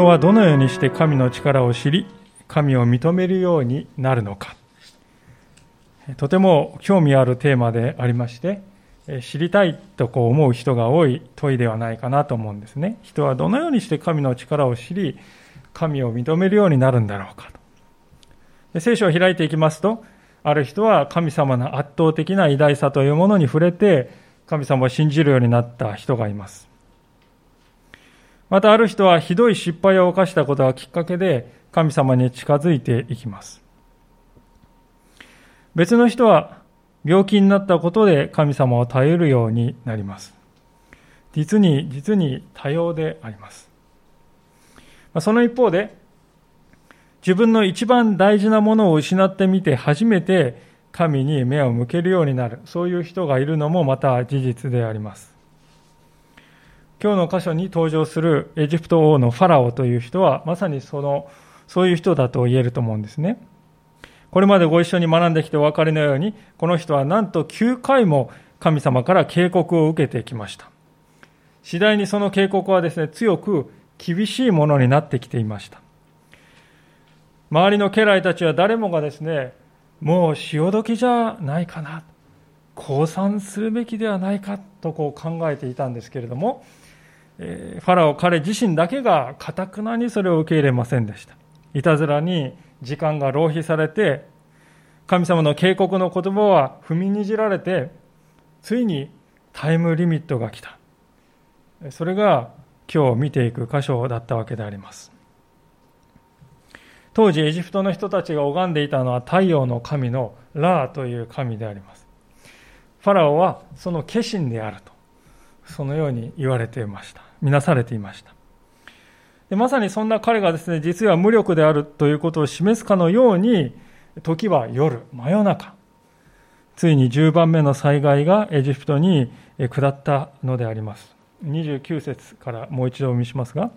人はどのようにして神の力を知り、神を認めるようになるのか。とても興味あるテーマでありまして、知りたいとこう思う人が多い問いではないかなと思うんですね。人はどのようにして神の力を知り、神を認めるようになるんだろうかと。で、聖書を開いていきますと、ある人は神様の圧倒的な偉大さというものに触れて、神様を信じるようになった人がいます。またある人はひどい失敗を犯したことがきっかけで、神様に近づいていきます。別の人は病気になったことで神様を頼るようになります。実に多様であります。その一方で、自分の一番大事なものを失ってみて初めて神に目を向けるようになる、そういう人がいるのもまた事実であります。今日の箇所に登場するエジプト王のファラオという人はまさにそういう人だと言えると思うんですね。これまでご一緒に学んできてお分かりのように、この人はなんと9回も神様から警告を受けてきました。次第にその警告はですね、強く厳しいものになってきていました。周りの家来たちは誰もがですね、もう潮時じゃないかな、降参するべきではないかとこう考えていたんですけれども、ファラオ彼自身だけが頑なにそれを受け入れませんでした。いたずらに時間が浪費されて、神様の警告の言葉は踏みにじられて、ついにタイムリミットが来た。それが今日見ていく箇所だったわけであります。当時エジプトの人たちが拝んでいたのは太陽の神のラーという神であります。ファラオはその化身であると、そのように言われていました。見なされていました。で、まさにそんな彼がですね、実は無力であるということを示すかのように、時は夜、真夜中、ついに10番目の災害がエジプトに下ったのであります。29節からもう一度お見せしますが、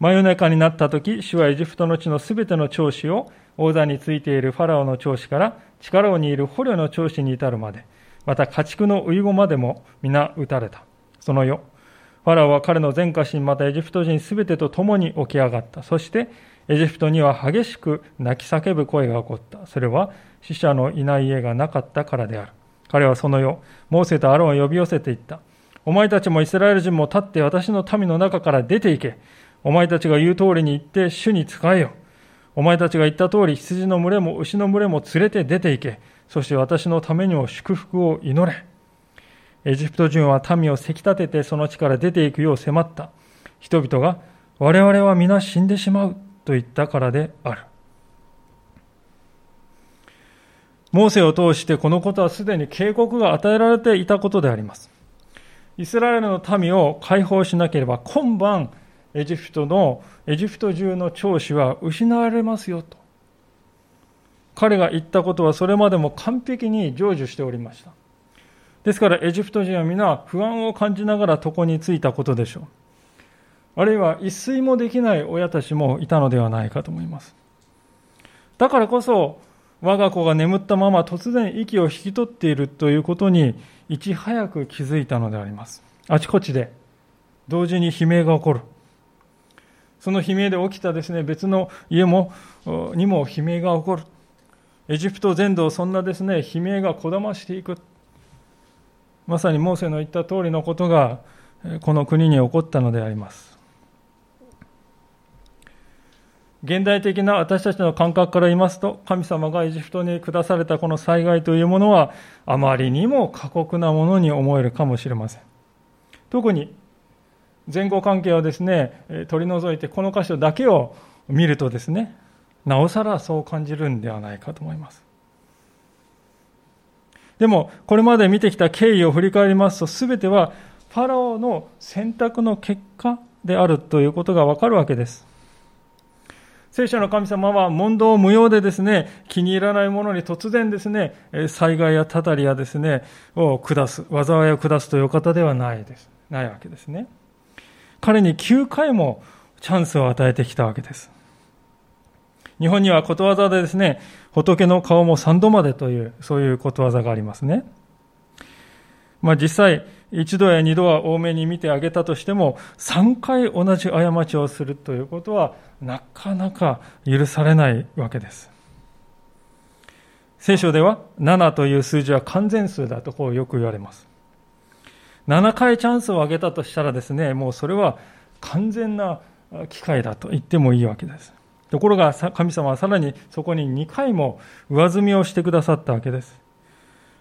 真夜中になった時、主はエジプトの地のすべての長子を、王座についているファラオの長子から力を握る捕虜の長子に至るまで、また家畜の遺語までも皆撃たれた。その夜、ファラオは彼の全家臣、またエジプト人すべてと共に起き上がった。そしてエジプトには激しく泣き叫ぶ声が起こった。それは死者のいない家がなかったからである。彼はその夜、モーセとアロンを呼び寄せていった。お前たちもイスラエル人も立って私の民の中から出て行け。お前たちが言う通りに行って主に仕えよ。お前たちが言った通り羊の群れも牛の群れも連れて出て行け。そして私のためにも祝福を祈れ。エジプト人は民をせき立ててその地から出て行くよう迫った。人々が我々は皆死んでしまうと言ったからである。モーセを通してこのことはすでに警告が与えられていたことであります。イスラエルの民を解放しなければ今晩エジプト中の長子は失われますよと。彼が言ったことはそれまでも完璧に成就しておりました。ですからエジプト人は皆不安を感じながら床についたことでしょう。あるいは一睡もできない親たちもいたのではないかと思います。だからこそ我が子が眠ったまま突然息を引き取っているということにいち早く気づいたのであります。あちこちで同時に悲鳴が起こる。その悲鳴で起きたですね、別の家にも悲鳴が起こる。エジプト全土をそんなですね、悲鳴がこだましていく。まさにモーセの言った通りのことがこの国に起こったのであります。現代的な私たちの感覚から言いますと、神様がエジプトに下されたこの災害というものはあまりにも過酷なものに思えるかもしれません。特に前後関係をですね、取り除いてこの箇所だけを見るとですね、なおさらそう感じるんではないかと思います。でもこれまで見てきた経緯を振り返りますと、すべてはファラオの選択の結果であるということがわかるわけです。聖書の神様は問答無用でですね、気に入らないものに突然ですね、災害やたたりやですねを下す、災いを下すという方ではないわけですね。彼に9回もチャンスを与えてきたわけです。日本にはことわざでですね、仏の顔も3度までという、そういうことわざがありますね。実際、一度や二度は多めに見てあげたとしても、3回同じ過ちをするということはなかなか許されないわけです。聖書では7という数字は完全数だとこうよく言われます。7回チャンスをあげたとしたらですね、もうそれは完全な機会だと言ってもいいわけです。ところが神様はさらにそこに2回も上積みをしてくださったわけです。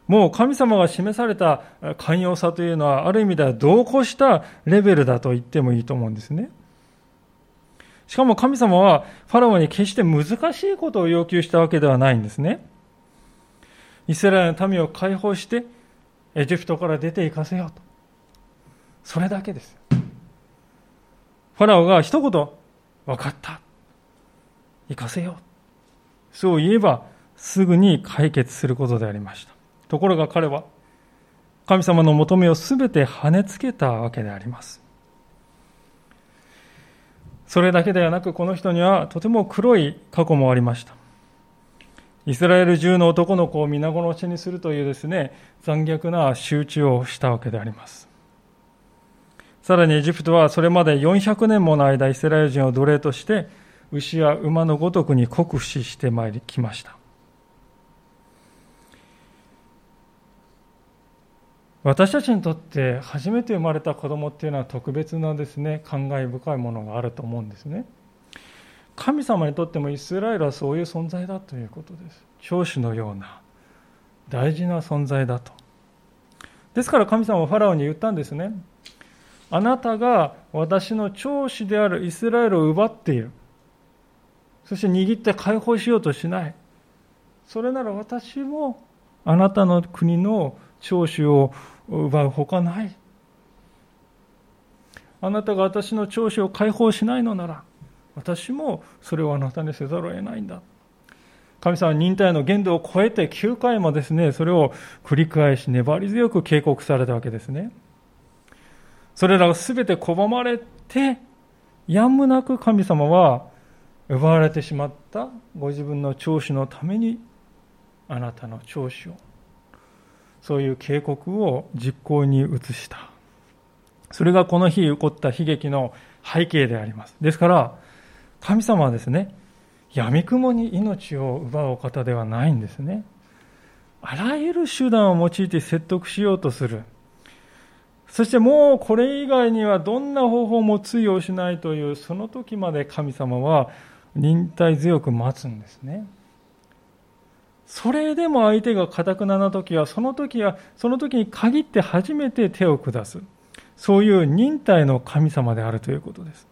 もう神様が示された寛容さというのはある意味では度超したレベルだと言ってもいいと思うんですね。しかも神様はファラオに決して難しいことを要求したわけではないんですね。イスラエルの民を解放してエジプトから出て行かせようと。それだけです。ファラオが一言、分かった。行かせよう。そう言えばすぐに解決することでありました。ところが彼は神様の求めをすべて跳ねつけたわけであります。それだけではなく、この人にはとても黒い過去もありました。イスラエル中の男の子を皆殺しにするというですね、残虐な仕打ちをしたわけであります。さらにエジプトはそれまで400年もの間、イスラエル人を奴隷として牛や馬のごとくに酷使してまいりきました。私たちにとって初めて生まれた子供っていうのは特別なですね、感慨深いものがあると思うんですね。神様にとってもイスラエルはそういう存在だということです。長子のような大事な存在だと。ですから神様はファラオに言ったんですね。あなたが私の長子であるイスラエルを奪っている。そして握って解放しようとしない。それなら私もあなたの国の長子を奪うほかない。あなたが私の長子を解放しないのなら、私もそれをあなたにせざるを得ないんだ。神様は忍耐の限度を超えて9回もですね、それを繰り返し粘り強く警告されたわけですね。それらがすべて拒まれて、やむなく神様は奪われてしまったご自分の長子のために、あなたの長子を、そういう警告を実行に移した。それがこの日起こった悲劇の背景であります。ですから神様はですね、闇雲に命を奪うお方ではないんですね。あらゆる手段を用いて説得しようとする。そしてもうこれ以外にはどんな方法も通用しないという、その時まで神様は忍耐強く待つんですね。それでも相手が固くなな時は、その時に限って初めて手を下す。そういう忍耐の神様であるということです。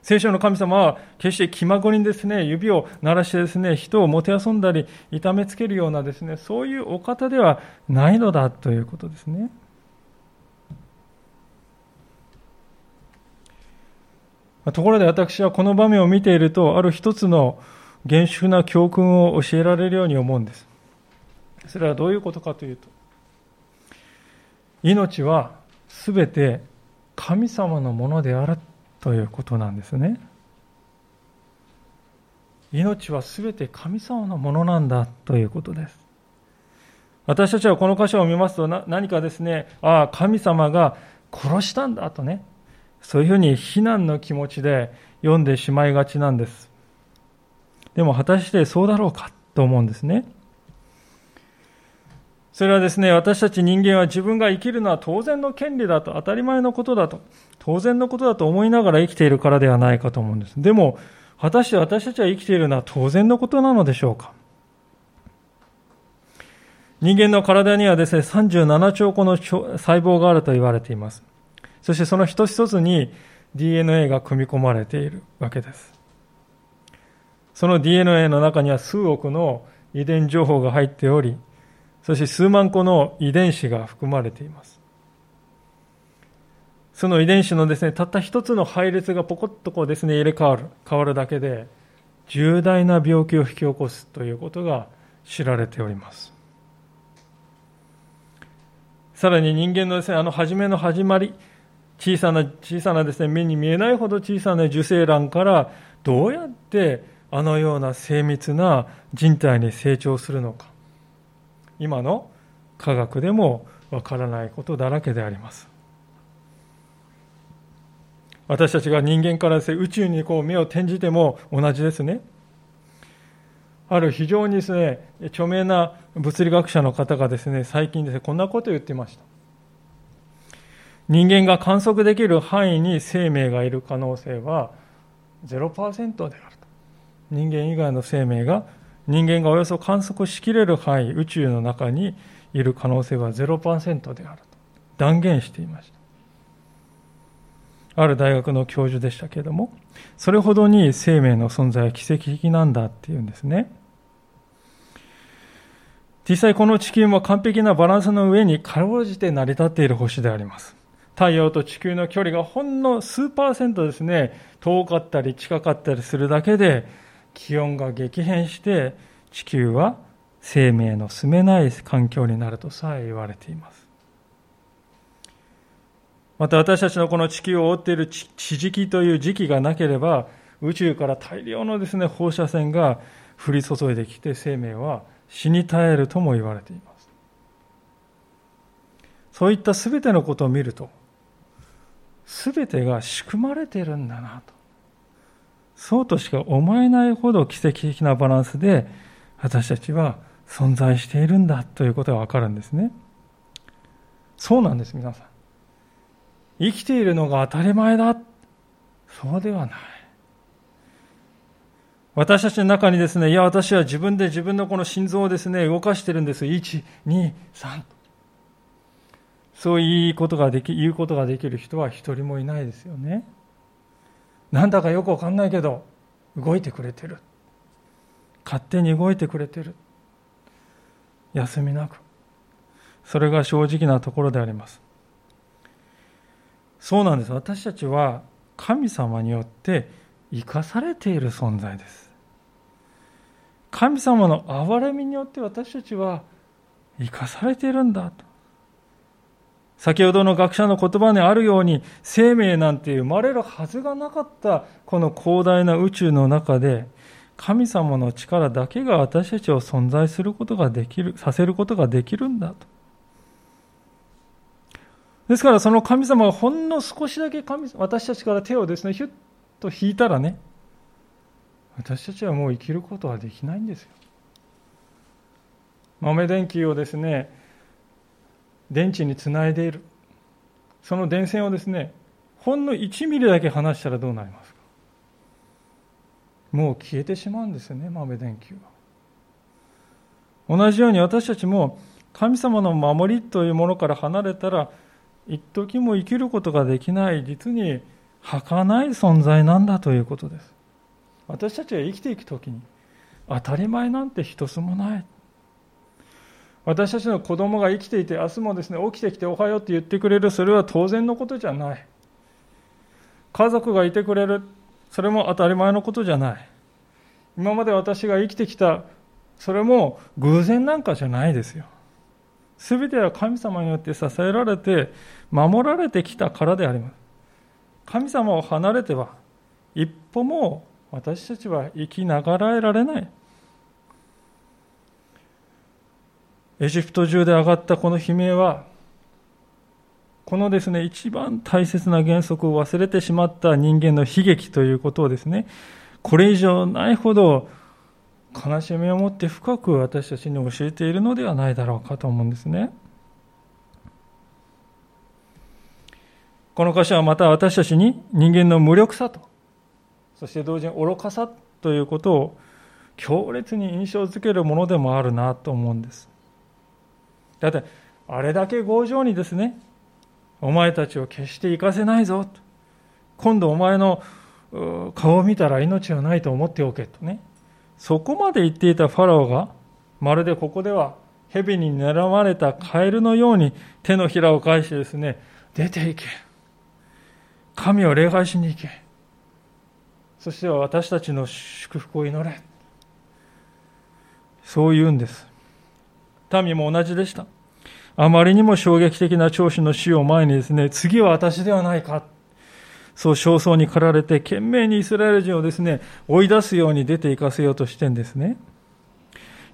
聖書の神様は決して気まぐれにですね、指を鳴らしてですね、人をもてあそんだり痛めつけるようなですね、そういうお方ではないのだということですね。ところで私はこの場面を見ていると、ある一つの厳粛な教訓を教えられるように思うんです。それはどういうことかというと、命はすべて神様のものであるということなんですね。命はすべて神様のものなんだということです。私たちはこの箇所を見ますと、何かですね、ああ神様が殺したんだとね、そういうふうに非難の気持ちで読んでしまいがちなんです。でも果たしてそうだろうかと思うんですね。それはですね、私たち人間は自分が生きるのは当然の権利だと、当たり前のことだと、当然のことだと思いながら生きているからではないかと思うんです。でも果たして私たちは生きているのは当然のことなのでしょうか。人間の体にはですね、37兆個の細胞があると言われています。そしてその一つ一つに DNA が組み込まれているわけです。その DNA の中には数億の遺伝情報が入っており、そして数万個の遺伝子が含まれています。その遺伝子のですね、たった一つの配列がポコッとこうですね、変わるだけで、重大な病気を引き起こすということが知られております。さらに人間のですね、初めの始まり、小さなですね、目に見えないほど小さな受精卵から、どうやってあのような精密な人体に成長するのか、今の科学でもわからないことだらけであります。私たちが人間からですね、宇宙にこう目を転じても同じですね。ある非常にですね、著名な物理学者の方がですね、最近ですね、こんなことを言っていました。人間が観測できる範囲に生命がいる可能性は 0% であると。人間以外の生命が、人間がおよそ観測しきれる範囲、宇宙の中にいる可能性は 0% であると断言していました。ある大学の教授でしたけれども、それほどに生命の存在は奇跡的なんだっていうんですね。実際この地球も完璧なバランスの上にかろうじて成り立っている星であります。太陽と地球の距離がほんの数パーセントですね、遠かったり近かったりするだけで、気温が激変して地球は生命の住めない環境になるとさえ言われています。また私たちのこの地球を覆っている地磁気という磁気がなければ、宇宙から大量のですね、放射線が降り注いできて生命は死に絶えるとも言われています。そういったすべてのことを見ると、すべてが仕組まれているんだなと、そうとしか思えないほど奇跡的なバランスで私たちは存在しているんだということがわかるんですね。そうなんです、皆さん。生きているのが当たり前だ。そうではない。私たちの中にですね、いや私は自分で自分のこの心臓をですね、動かしてるんです。1、2、3。そう言うことができる人は一人もいないですよね。なんだかよくわかんないけど、動いてくれてる。勝手に動いてくれてる。休みなく。それが正直なところであります。そうなんです。私たちは神様によって生かされている存在です。神様の憐れみによって私たちは生かされているんだと。先ほどの学者の言葉にあるように、生命なんて生まれるはずがなかったこの広大な宇宙の中で、神様の力だけが私たちを存在することができる、させることができるんだと。ですからその神様がほんの少しだけ私たちから手をですね、ヒュッと引いたらね、私たちはもう生きることはできないんですよ。豆電球をですね、電池につないでいる。その電線をですね、ほんの1ミリだけ離したらどうなりますか？もう消えてしまうんですよね、豆電球は。同じように私たちも神様の守りというものから離れたら、一時も生きることができない、実に儚い存在なんだということです。私たちが生きていくときに、当たり前なんて一つもない。私たちの子供が生きていて、明日もですね、起きてきておはようって言ってくれる、それは当然のことじゃない。家族がいてくれる、それも当たり前のことじゃない。今まで私が生きてきた、それも偶然なんかじゃないですよ。すべては神様によって支えられて守られてきたからであります。神様を離れては一歩も私たちは生きながらえられない。エジプト中で上がったこの悲鳴は、このですね、一番大切な原則を忘れてしまった人間の悲劇ということをですね、これ以上ないほど悲しみを持って深く私たちに教えているのではないだろうかと思うんですね。この箇所はまた私たちに人間の無力さと、そして同時に愚かさということを強烈に印象づけるものでもあるなと思うんです。だってあれだけ強情にですね、お前たちを決して生かせないぞと、今度お前の顔を見たら命はないと思っておけとね。そこまで言っていたファラオが、まるでここでは蛇に狙われたカエルのように手のひらを返してですね、出て行け、神を礼拝しに行け、そして私たちの祝福を祈れ、そう言うんです。民も同じでした。あまりにも衝撃的な長子の死を前にですね、次は私ではないか、そう焦燥に駆られて懸命にイスラエル人をですね、追い出すように出て行かせようとしてんですね。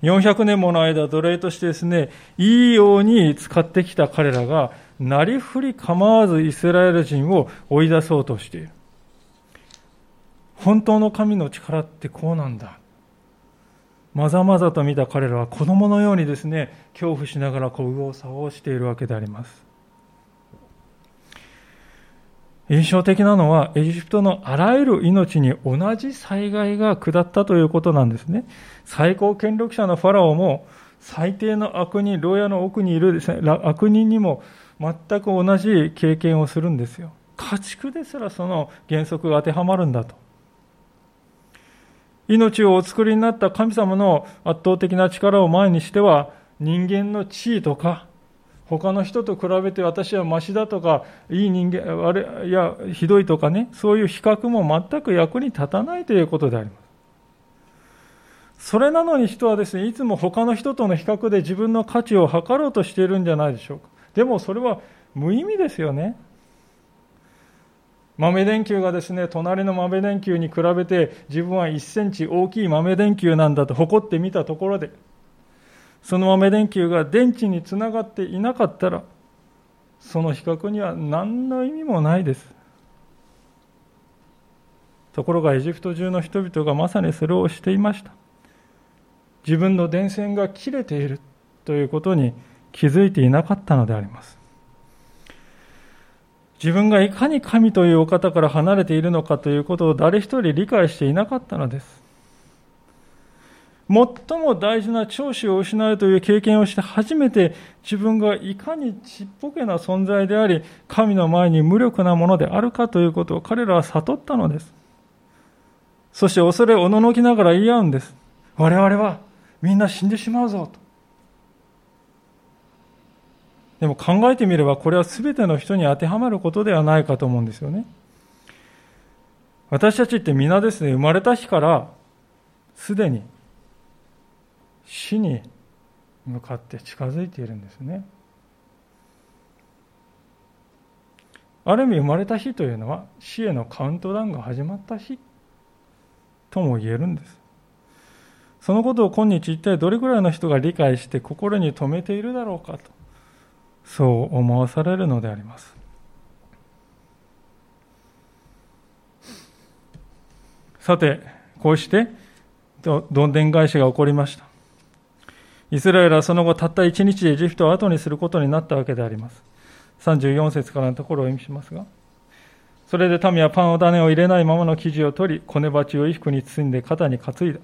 400年もの間奴隷としてですね、いいように使ってきた彼らがなりふり構わずイスラエル人を追い出そうとしている。本当の神の力ってこうなんだ。まざまざと見た彼らは子供のようにですね、恐怖しながら右往左往しているわけであります。印象的なのは、エジプトのあらゆる命に同じ災害が下ったということなんですね。最高権力者のファラオも、最低の悪人、牢屋の奥にいるですね、悪人にも全く同じ経験をするんですよ。家畜ですらその原則が当てはまるんだと。命をお作りになった神様の圧倒的な力を前にしては、人間の地位とか他の人と比べて私はマシだとか、いい人間、あれ、いやひどいとかね、そういう比較も全く役に立たないということであります。それなのに人はですね、いつも他の人との比較で自分の価値を測ろうとしているんじゃないでしょうか。でもそれは無意味ですよね。豆電球がですね、隣の豆電球に比べて自分は1センチ大きい豆電球なんだと誇ってみたところで、その豆電球が電池につながっていなかったら、その比較には何の意味もないです。ところがエジプト中の人々がまさにそれをしていました。自分の電線が切れているということに気づいていなかったのであります。自分がいかに神というお方から離れているのかということを誰一人理解していなかったのです。最も大事な長子を失うという経験をして初めて、自分がいかにちっぽけな存在であり、神の前に無力なものであるかということを彼らは悟ったのです。そして恐れおののきながら言い合うんです。我々はみんな死んでしまうぞと。でも考えてみれば、これは全ての人に当てはまることではないかと思うんですよね。私たちってみんなですね、生まれた日からすでに死に向かって近づいているんですね。ある意味、生まれた日というのは死へのカウントダウンが始まった日とも言えるんです。そのことを今日一体どれくらいの人が理解して心に留めているだろうかと、そう思わされるのであります。さて、こうしてどんでん返しが起こりました。イスラエルはその後たった1日でエジプトを後にすることになったわけであります。34節からのところを意味しますが、それで民はパンを種を入れないままの生地を取り、骨鉢を衣服に包んで肩に担いだ。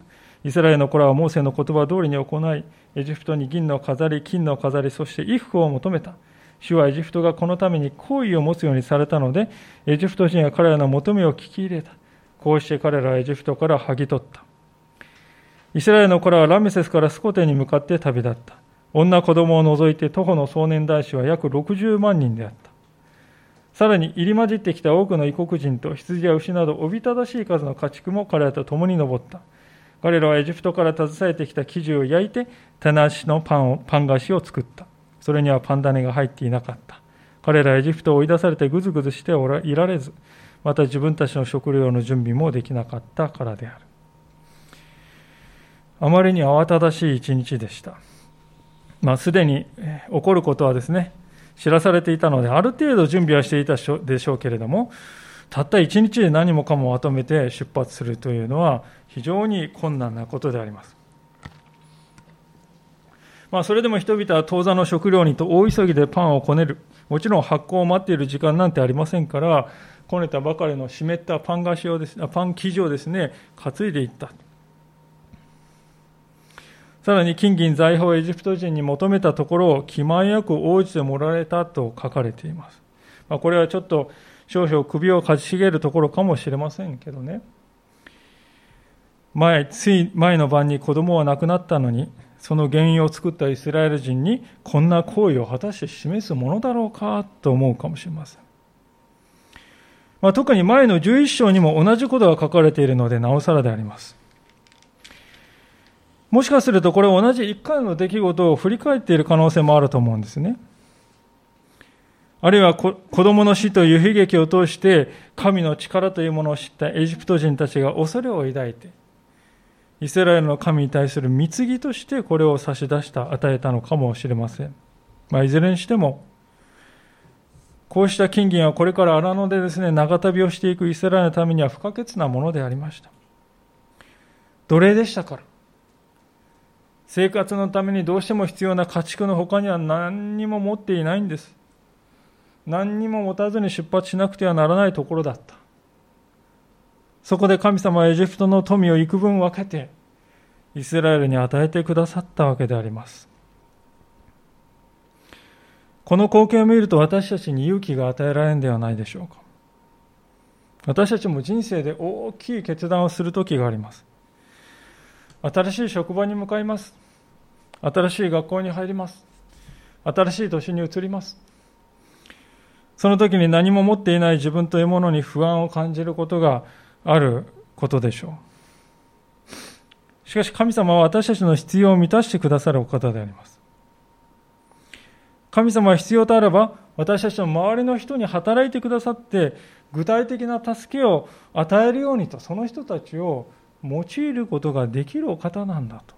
イスラエルの子らはモーセの言葉通りに行い、エジプトに銀の飾り、金の飾り、そして衣服を求めた。主はエジプトがこのために好意を持つようにされたので、エジプト人は彼らの求めを聞き入れた。こうして彼らはエジプトから剥ぎ取った。イスラエルの子らはラメセスからスコテに向かって旅立った。女子供を除いて徒歩の壮年男子は約60万人であった。さらに入り混じってきた多くの異国人と羊や牛などおびただしい数の家畜も彼らと共に登った。彼らはエジプトから携えてきた生地を焼いて、手なしのパン菓子を作った。それにはパン種が入っていなかった。彼らはエジプトを追い出されてぐずぐずしていられず、また自分たちの食料の準備もできなかったからである。あまりに慌ただしい一日でした。すでに起こることはですね、知らされていたので、ある程度準備はしていたでしょうけれども、たった1日で何もかもまとめて出発するというのは非常に困難なことであります。それでも人々は当座の食料にと大急ぎでパンをこねる。もちろん発酵を待っている時間なんてありませんから、こねたばかりの湿ったパン生地をですね、担いでいった。さらに金銀財宝をエジプト人に求めたところ、気前よく応じてもらえたと書かれています。これはちょっと少々首をかしげるところかもしれませんけどね。つい前の晩に子供は亡くなったのに、その原因を作ったイスラエル人にこんな行為を果たして示すものだろうかと思うかもしれません。特に前の11章にも同じことが書かれているので、なおさらであります。もしかするとこれは同じ一回の出来事を振り返っている可能性もあると思うんですね。あるいは子供の死という悲劇を通して神の力というものを知ったエジプト人たちが恐れを抱いて、イスラエルの神に対する貢ぎとしてこれを差し出した、与えたのかもしれません。いずれにしても、こうした金銀はこれから荒野でですね、長旅をしていくイスラエルのためには不可欠なものでありました。奴隷でしたから。生活のためにどうしても必要な家畜の他には何にも持っていないんです。何にも持たずに出発しなくてはならないところだった。そこで神様はエジプトの富を幾分分けてイスラエルに与えてくださったわけであります。この光景を見ると私たちに勇気が与えられるのではないでしょうか。私たちも人生で大きい決断をする時があります。新しい職場に向かいます。新しい学校に入ります。新しい年に移ります。その時に何も持っていない自分というものに不安を感じることがあることでしょう。しかし神様は私たちの必要を満たしてくださるお方であります。神様は必要とあれば私たちの周りの人に働いてくださって具体的な助けを与えるようにとその人たちを用いることができるお方なんだと。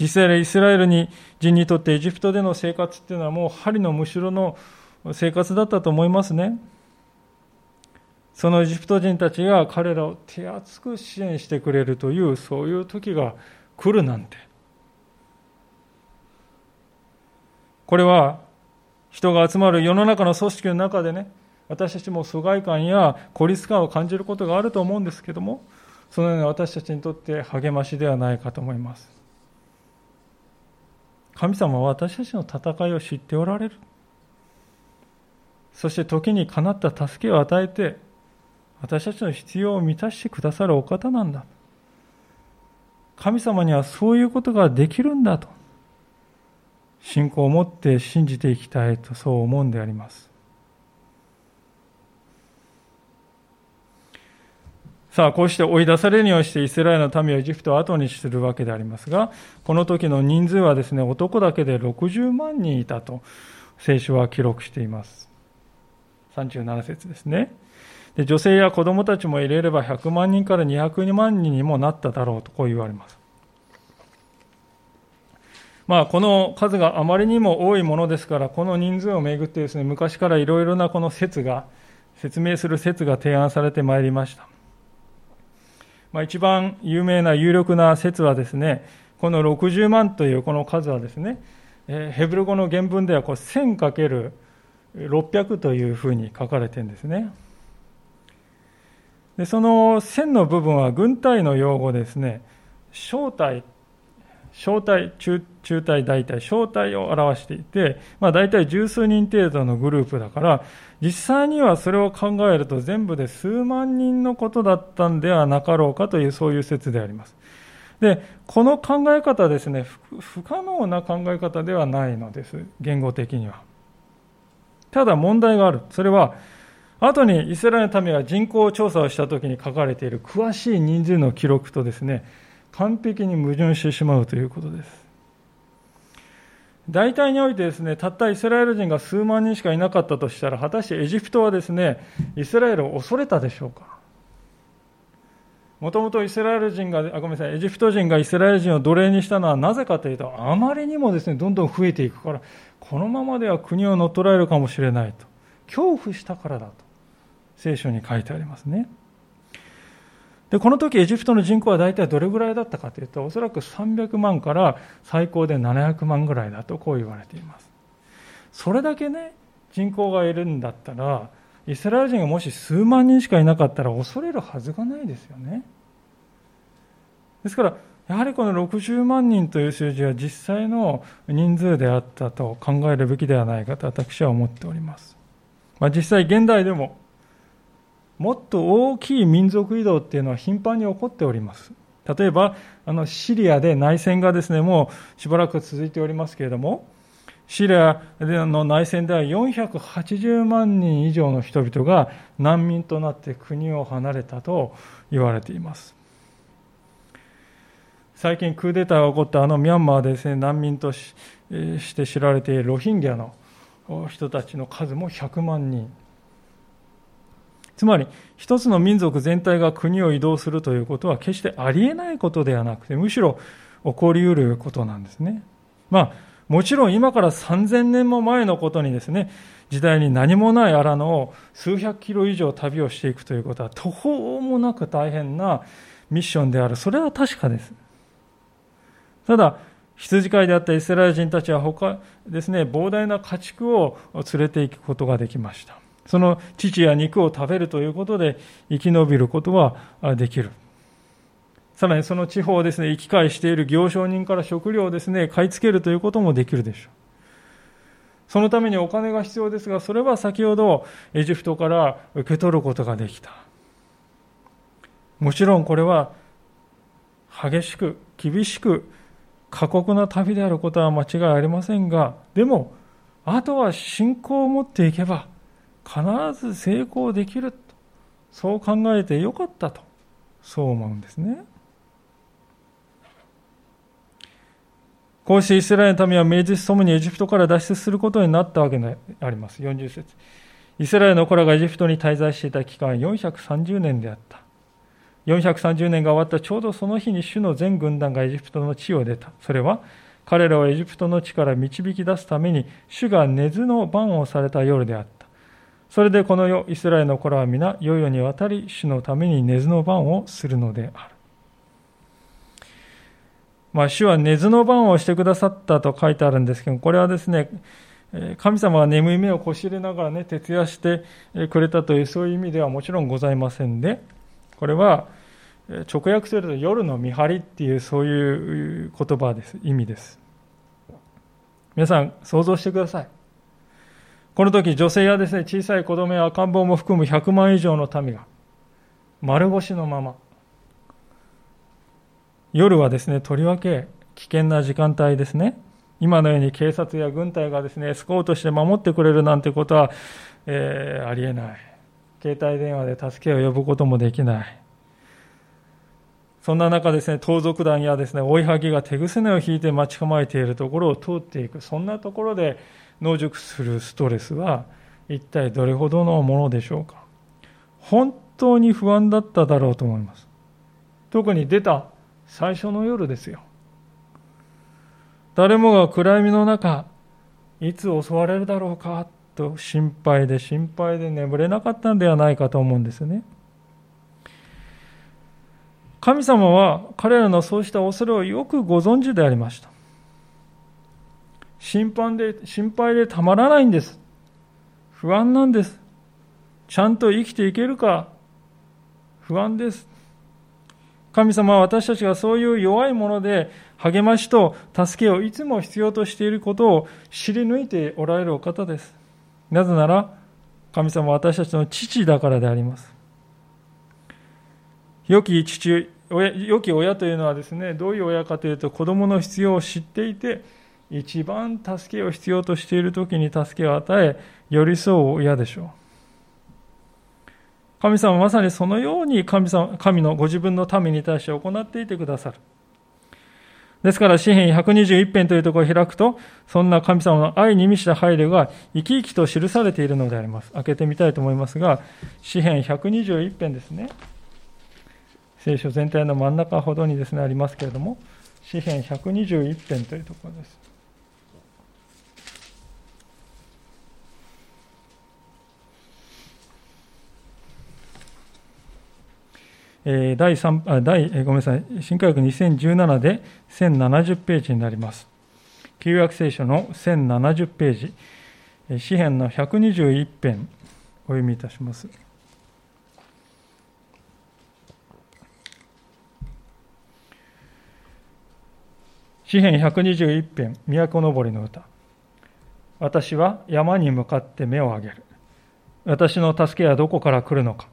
実際イスラエル人にとってエジプトでの生活っていうのはもう針のむしろの生活だったと思いますね。そのエジプト人たちが彼らを手厚く支援してくれるというそういう時が来るなんて。これは人が集まる世の中の組織の中でね、私たちも疎外感や孤立感を感じることがあると思うんですけども、そのような私たちにとって励ましではないかと思います。神様は私たちの戦いを知っておられる。そして時にかなった助けを与えて、私たちの必要を満たしてくださるお方なんだ。神様にはそういうことができるんだと、信仰を持って信じていきたいとそう思うんであります。さあ、こうして追い出されるようにしてイスラエルの民をエジプトを後にするわけでありますが、この時の人数はですね、男だけで60万人いたと聖書は記録しています。37節ですね。で、女性や子供たちも入れれば100万人から200万人にもなっただろうとこう言われます。この数があまりにも多いものですから、この人数をめぐってですね、昔からいろいろなこの説明する説が提案されてまいりました。一番有力な説はですね、この60万というこの数はですね、ヘブル語の原文では 1000×600 というふうに書かれてるんですね。で、その1000の部分は軍隊の用語ですね、小隊、中隊、大隊を表していて、大体十数人程度のグループだから、実際にはそれを考えると全部で数万人のことだったんではなかろうかという、そういう説であります。で、この考え方ですね、不可能な考え方ではないのです、言語的には。ただ問題がある。それは、後にイスラエルの民が人口調査をしたときに書かれている詳しい人数の記録とですね、完璧に矛盾してしまうということです。大体においてですね、たったイスラエル人が数万人しかいなかったとしたら、果たしてエジプトはですね、イスラエルを恐れたでしょうか。もともとエジプト人がイスラエル人を奴隷にしたのはなぜかというと、あまりにもですね、どんどん増えていくから、このままでは国を乗っ取られるかもしれないと、恐怖したからだと、聖書に書いてありますね。で、この時エジプトの人口は大体どれぐらいだったかというと、おそらく300万から最高で700万ぐらいだとこう言われています。それだけね、人口がいるんだったら、イスラエル人がもし数万人しかいなかったら恐れるはずがないですよね。ですから、やはりこの60万人という数字は実際の人数であったと考えるべきではないかと私は思っております。実際現代でも、もっと大きい民族移動っていうのは頻繁に起こっております。例えばシリアで内戦がですね、もうしばらく続いておりますけれども、シリアの内戦では480万人以上の人々が難民となって国を離れたと言われています。最近クーデターが起こったミャンマーでですね、難民として知られているロヒンギャの人たちの数も100万人。つまり一つの民族全体が国を移動するということは決してありえないことではなくて、むしろ起こり得ることなんですね。もちろん今から3000年も前のことにですね、時代に何もない荒野を数百キロ以上旅をしていくということは途方もなく大変なミッションである。それは確かです。ただ羊飼いであったイスラエル人たちは他ですね、膨大な家畜を連れていくことができました。その乳や肉を食べるということで生き延びることはできる。さらにその地方をですね、行き交いしている行商人から食料をですね、買い付けるということもできるでしょう。そのためにお金が必要ですが、それは先ほどエジプトから受け取ることができた。もちろんこれは激しく厳しく過酷な旅であることは間違いありませんが、でもあとは信仰を持っていけば必ず成功できると、そう考えてよかったと、そう思うんですね。こうしてイスラエルの民は名実ともにエジプトから脱出することになったわけであります。40節、イスラエルの子らがエジプトに滞在していた期間は430年であった。430年が終わったちょうどその日に主の全軍団がエジプトの地を出た。それは彼らをエジプトの地から導き出すために主が寝ずの番をされた夜であった。それでこの世イスラエルの子らは皆世々にわたり主のために寝ずの番をするのである。主は寝ずの番をしてくださったと書いてあるんですけど、これはですね、神様が眠い目をこし入れながらね、徹夜してくれたというそういう意味ではもちろんございませんで、これは直訳すると夜の見張りっていうそういう言葉です、意味です。皆さん想像してください。この時女性やですね、小さい子供や赤ん坊も含む100万以上の民が丸腰のまま、夜はですね、とりわけ危険な時間帯ですね。今のように警察や軍隊がですね、エスコートして守ってくれるなんてことは、ありえない。携帯電話で助けを呼ぶこともできない。そんな中ですね、盗賊団やですね、追いはぎが手ぐすねを引いて待ち構えているところを通っていく。そんなところで野宿するストレスは一体どれほどのものでしょうか。本当に不安だっただろうと思います。特に出た最初の夜ですよ。誰もが暗闇の中、いつ襲われるだろうかと心配で眠れなかったのではないかと思うんですね。神様は彼らのそうした恐れをよくご存知でありました。心配でたまらないんです。不安なんです。ちゃんと生きていけるか不安です。神様は私たちがそういう弱いもので励ましと助けをいつも必要としていることを知り抜いておられるお方です。なぜなら神様は私たちの父だからであります。良き親というのはですね、どういう親かというと、子供の必要を知っていて一番助けを必要としている時に助けを与え寄り添う親でしょう。神様はまさにそのように 神のご自分の民に対して行っていてくださる。ですから詩編121編というところを開くと、そんな神様の愛に満ちた配慮が生き生きと記されているのであります。開けてみたいと思いますが、詩編121編ですね、聖書全体の真ん中ほどにですねありますけれども、詩編121編というところです。新科学2017で1070ページになります。旧約聖書の1070ページ、詩編の121編お読みいたします。詩編121編、都のぼりの歌。私は山に向かって目を上げる。私の助けはどこから来るのか。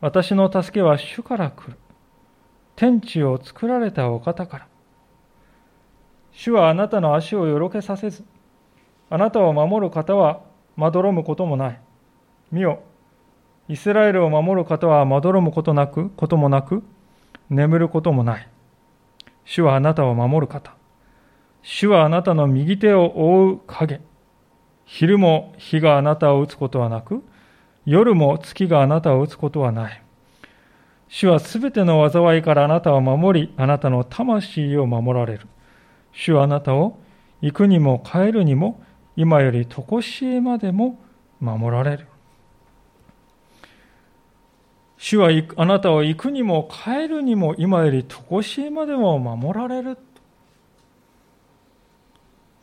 私の助けは主から来る。天地を作られたお方から。主はあなたの足をよろけさせず、あなたを守る方はまどろむこともない。見よ、イスラエルを守る方はまどろむこともなく、眠ることもない。主はあなたを守る方。主はあなたの右手を覆う影。昼も日があなたを打つことはなく、夜も月があなたを打つことはない。主はすべての災いからあなたを守り、あなたの魂を守られる。主はあなたを行くにも帰るにも、今より常しえまでも守られる。主はあなたを行くにも帰るにも、今より常しえまでも守られる。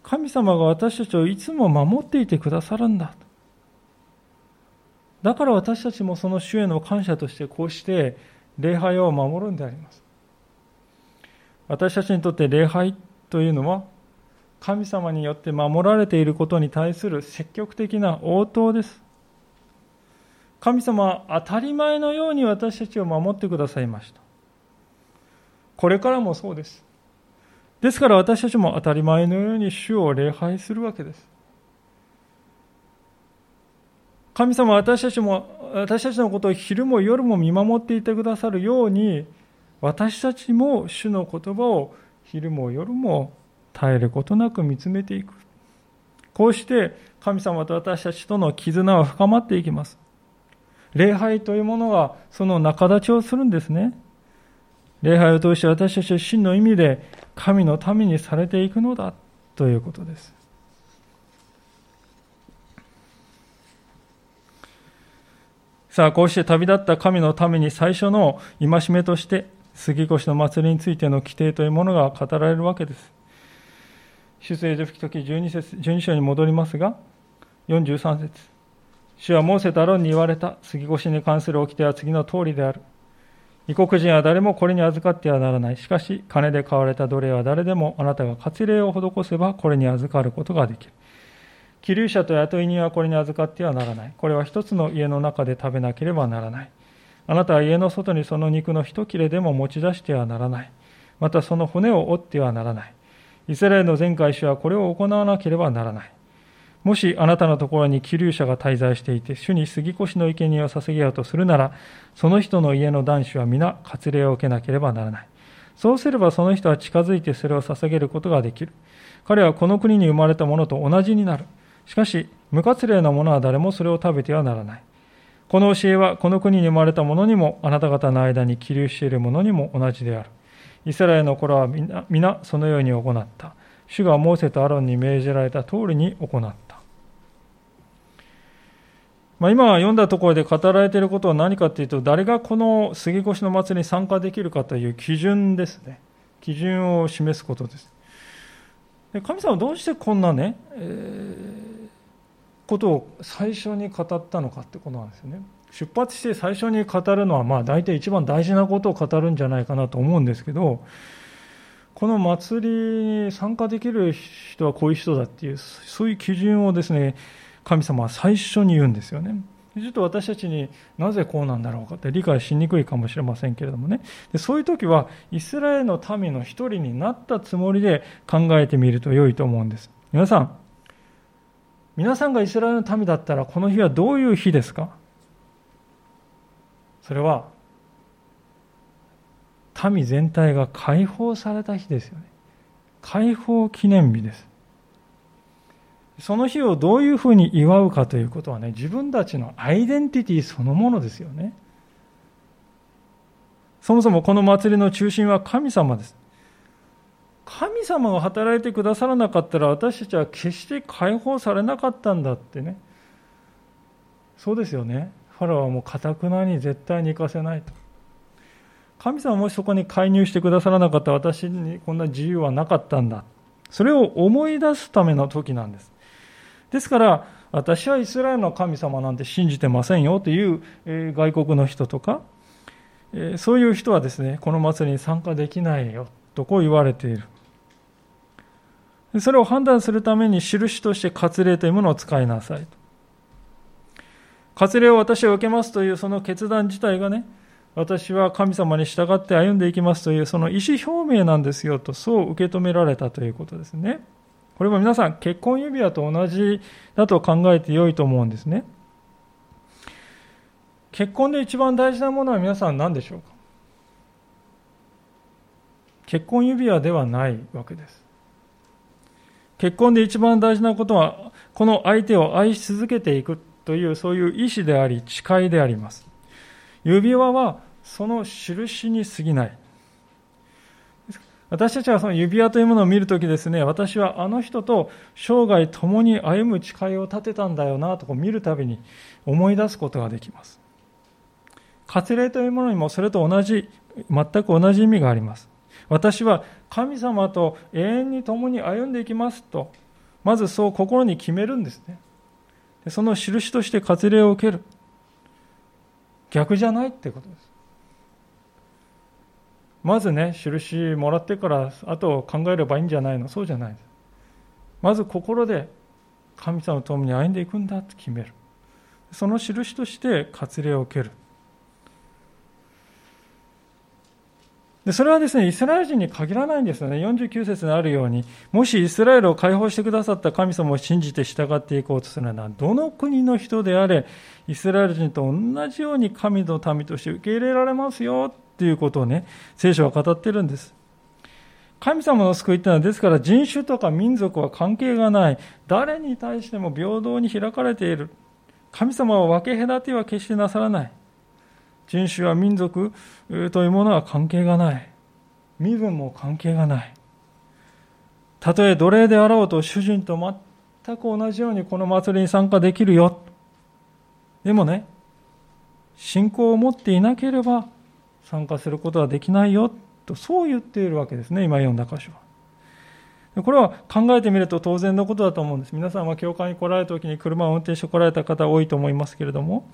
神様が私たちをいつも守っていてくださるんだ。だから私たちもその主への感謝として、こうして礼拝を守るんであります。私たちにとって礼拝というのは、神様によって守られていることに対する積極的な応答です。神様は当たり前のように私たちを守ってくださいました。これからもそうです。ですから私たちも当たり前のように主を礼拝するわけです。神様は私たちのことを昼も夜も見守っていてくださるように、私たちも主の言葉を昼も夜も絶えることなく見つめていく。こうして神様と私たちとの絆は深まっていきます。礼拝というものがその仲立ちをするんですね。礼拝を通して私たちは真の意味で神の民にされていくのだということです。さあ、こうして旅立った神の民に最初の戒めとして杉越の祭りについての規定というものが語られるわけです。出エジプト記12章に戻りますが、43節、主はモーセとアロンに言われた。杉越に関する掟は次の通りである。異国人は誰もこれに預かってはならない。しかし、金で買われた奴隷は誰でも、あなたが割礼を施せばこれに預かることができる。寄留者と雇い人はこれに預かってはならない。これは一つの家の中で食べなければならない。あなたは家の外にその肉の一切れでも持ち出してはならない。またその骨を折ってはならない。イスラエルの全会衆はこれを行わなければならない。もしあなたのところに寄留者が滞在していて、主に杉越の生贄を捧げようとするなら、その人の家の男子は皆割礼を受けなければならない。そうすればその人は近づいてそれを捧げることができる。彼はこの国に生まれたものと同じになる。しかし、無割礼なものは誰もそれを食べてはならない。この教えはこの国に生まれたものにも、あなた方の間に寄留しているものにも同じである。イスラエルの頃は皆そのように行った。主がモーセとアロンに命じられた通りに行った。今読んだところで語られていることは何かというと、誰がこの杉越の祭りに参加できるかという基準ですね。基準を示すことです。で、神様はどうしてこんなことを最初に語ったのかってことなんですよね。出発して最初に語るのは大体一番大事なことを語るんじゃないかなと思うんですけど、この祭りに参加できる人はこういう人だっていう、そういう基準をですね、神様は最初に言うんですよね。ちょっと私たちになぜこうなんだろうかって理解しにくいかもしれませんけれどもね。で、そういう時はイスラエルの民の一人になったつもりで考えてみると良いと思うんです。皆さんがイスラエルの民だったら、この日はどういう日ですか？それは民全体が解放された日ですよね。解放記念日です。その日をどういうふうに祝うかということはね、自分たちのアイデンティティそのものですよね。そもそもこの祭りの中心は神様です。神様が働いてくださらなかったら、私たちは決して解放されなかったんだってね。そうですよね。ファラオはもう頑なに絶対に行かせないと。神様はもしそこに介入してくださらなかったら、私にこんな自由はなかったんだ。それを思い出すための時なんです。ですから、私はイスラエルの神様なんて信じてませんよという外国の人とか、そういう人はですね、この祭りに参加できないよとこう言われている。それを判断するために、印として割礼というものを使いなさいと。割礼を私は受けますというその決断自体がね、私は神様に従って歩んでいきますというその意思表明なんですよと、そう受け止められたということですね。これも皆さん、結婚指輪と同じだと考えてよいと思うんですね。結婚で一番大事なものは皆さん何でしょうか？結婚指輪ではないわけです。結婚で一番大事なことは、この相手を愛し続けていくという、そういう意志であり誓いであります。指輪はその印に過ぎない。私たちはその指輪というものを見るときですね、私はあの人と生涯共に歩む誓いを立てたんだよなと見るたびに思い出すことができます。割礼というものにもそれと同じ、全く同じ意味があります。私は神様と永遠に共に歩んでいきますと、まずそう心に決めるんですね。その印として割礼を受ける。逆じゃないってことです。まずね、印もらってからあと考えればいいんじゃないの、そうじゃないです。まず心で神様と共に歩んでいくんだと決める。その印として割礼を受ける。でそれはですね、イスラエル人に限らないんですよね。49節にあるように、もしイスラエルを解放してくださった神様を信じて従っていこうとするなら、どの国の人であれイスラエル人と同じように神の民として受け入れられますよということをね、聖書は語っているんです。神様の救いというのは、ですから人種とか民族は関係がない、誰に対しても平等に開かれている。神様は分け隔ては決してなさらない。人種や民族というものは関係がない。身分も関係がない。たとえ奴隷であろうと主人と全く同じようにこの祭りに参加できるよ。でもね、信仰を持っていなければ参加することはできないよと、そう言っているわけですね、今読んだ箇所は。これは考えてみると当然のことだと思うんです。皆さんは教会に来られた時に車を運転して来られた方多いと思いますけれども、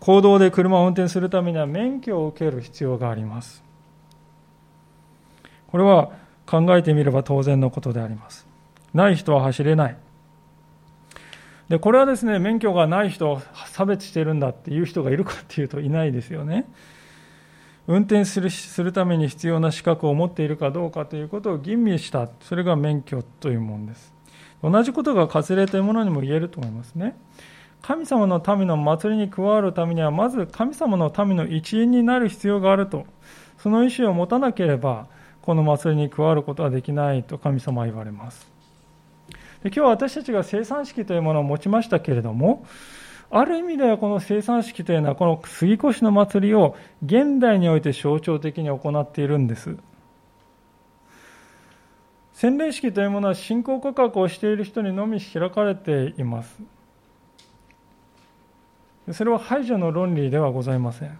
公道で車を運転するためには免許を受ける必要があります。これは考えてみれば当然のことであります。ない人は走れない。で、これはですね、免許がない人を差別しているんだっていう人がいるかっていうといないですよね。運転するために必要な資格を持っているかどうかということを吟味した。それが免許というものです。同じことが割礼というものにも言えると思いますね。神様の民の祭りに加わるためには、まず神様の民の一員になる必要があると、その意思を持たなければこの祭りに加わることはできないと神様は言われます。で、今日は私たちが聖餐式というものを持ちましたけれども、ある意味ではこの聖餐式というのはこの杉越の祭りを現代において象徴的に行っているんです。洗礼式というものは信仰告白をしている人にのみ開かれています。それは排除の論理ではございません。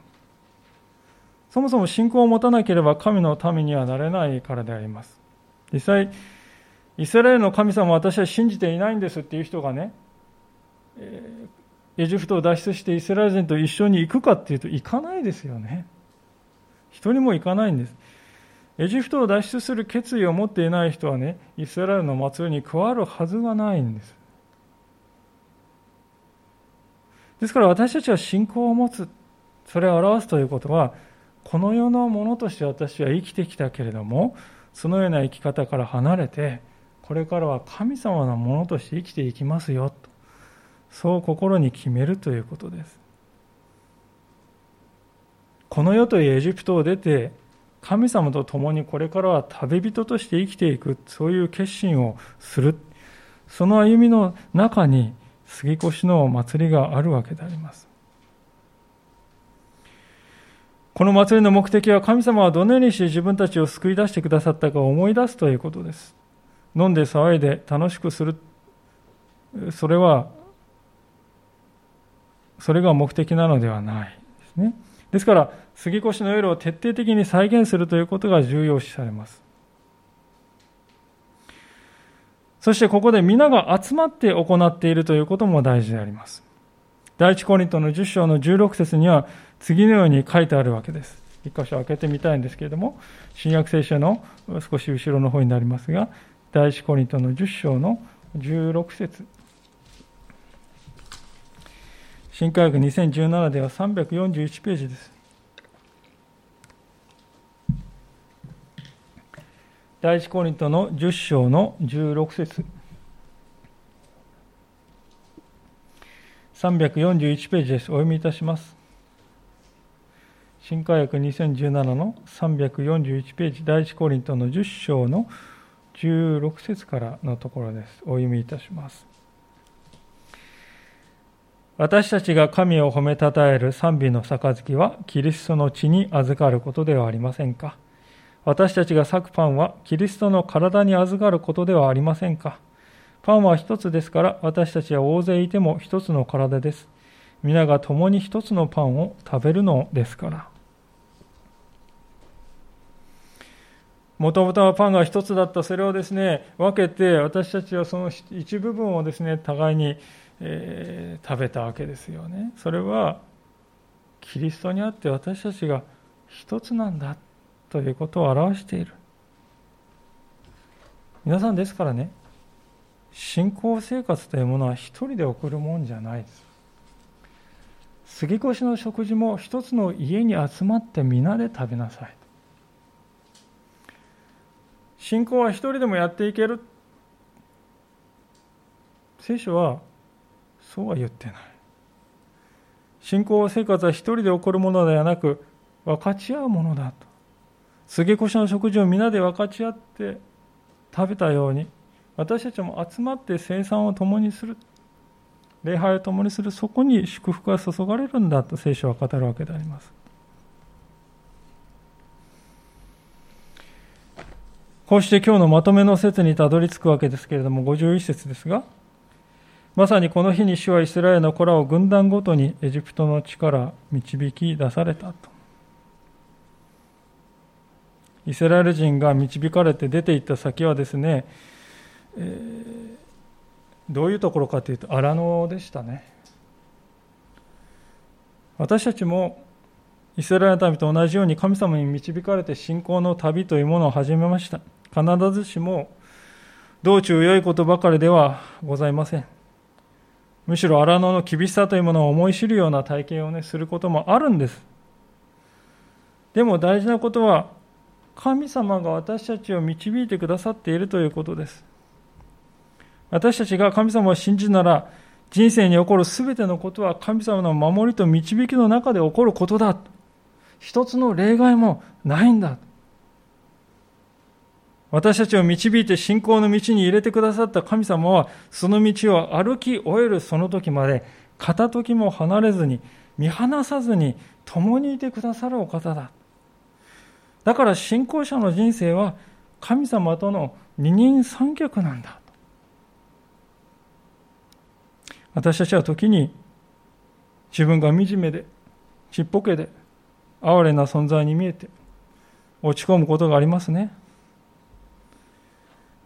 そもそも信仰を持たなければ神の民にはなれないからであります。実際、イスラエルの神様を私は信じていないんですっていう人がね、エジプトを脱出してイスラエル人と一緒に行くかっていうと行かないですよね。一人も行かないんです。エジプトを脱出する決意を持っていない人はね、イスラエルの祭りに加わるはずがないんです。ですから私たちは信仰を持つ、それを表すということは、この世のものとして私は生きてきたけれども、そのような生き方から離れて、これからは神様のものとして生きていきますよと、そう心に決めるということです。この世というエジプトを出て、神様と共にこれからは旅人として生きていく、そういう決心をする、その歩みの中に杉越の祭りがあるわけであります。この祭りの目的は、神様はどのようにして自分たちを救い出してくださったかを思い出すということです。飲んで騒いで楽しくする、それが目的なのではないですね。ですから杉越の夜を徹底的に再現するということが重要視されます。そしてここで皆が集まって行っているということも大事であります。第一コリントの10章の16節には次のように書いてあるわけです。一箇所開けてみたいんですけれども、新約聖書の少し後ろの方になりますが、第一コリントの10章の16節、新科学2017では341ページです。第一コリントの10章の16節、341ページです。お読みいたします。新科学2017の341ページ、第一コリントの10章の16節からのところです。お読みいたします。私たちが神を褒めたたえる賛美の杯はキリストの血に預かることではありませんか。私たちが裂くパンはキリストの体に預かることではありませんか。パンは一つですから、私たちは大勢いても一つの体です。皆が共に一つのパンを食べるのですから。もともとはパンが一つだった、それをですね分けて、私たちはその一部分をですね互いに食べたわけですよね。それはキリストにあって私たちが一つなんだということを表している。皆さんですからね、信仰生活というものは一人で送るもんじゃないです。杉越の食事も一つの家に集まって皆で食べなさい。信仰は一人でもやっていける。聖書はそうは言ってない。信仰生活は一人で起こるものではなく、分かち合うものだと。杉越の食事を皆で分かち合って食べたように、私たちも集まって聖餐を共にする、礼拝を共にする、そこに祝福が注がれるんだと聖書は語るわけであります。こうして今日のまとめの説にたどり着くわけですけれども、51節ですが、まさにこの日に主はイスラエルの子らを軍団ごとにエジプトの地から導き出されたと。イスラエル人が導かれて出て行った先はですね、どういうところかというと荒野でしたね。私たちもイスラエルの民と同じように神様に導かれて信仰の旅というものを始めました。必ずしも道中良いことばかりではございません。むしろ荒野の厳しさというものを思い知るような体験をねすることもあるんです。でも大事なことは神様が私たちを導いてくださっているということです。私たちが神様を信じるなら、人生に起こるすべてのことは神様の守りと導きの中で起こることだ、一つの例外もないんだ、私たちを導いて信仰の道に入れてくださった神様は、その道を歩き終えるその時まで片時も離れずに、見放さずに共にいてくださるお方だ。だから信仰者の人生は神様との二人三脚なんだ。私たちは時に自分が惨めでちっぽけで哀れな存在に見えて落ち込むことがありますね。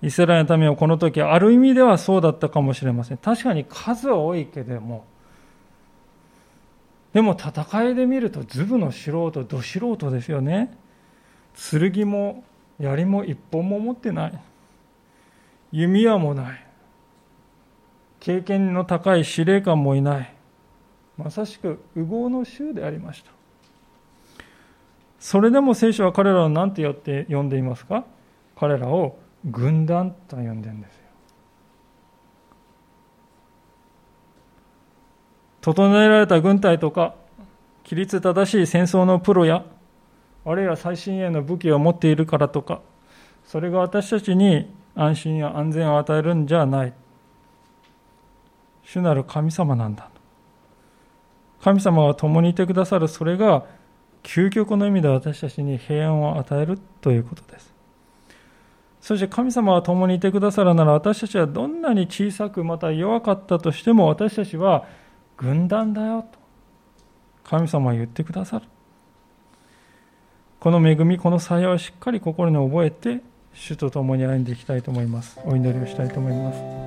イスラエルの民はこの時ある意味ではそうだったかもしれません。確かに数は多いけれども、でも戦いで見るとズブの素人、ど素人ですよね。剣も槍も一本も持ってない、弓矢もない、経験の高い司令官もいない、まさしく烏合の衆でありました。それでも聖書は彼らを何て呼んでいますか。彼らを軍団と呼んでるんですよ。整えられた軍隊とか、規律正しい戦争のプロや、あるいは最新鋭の武器を持っているからとか、それが私たちに安心や安全を与えるんじゃない。主なる神様なんだ。神様が共にいてくださる、それが究極の意味で私たちに平安を与えるということです。そして神様は共にいてくださるなら、私たちはどんなに小さくまた弱かったとしても、私たちは軍団だよと神様は言ってくださる。この恵み、この幸いをしっかり心に覚えて、主と共に歩んでいきたいと思います。お祈りをしたいと思います。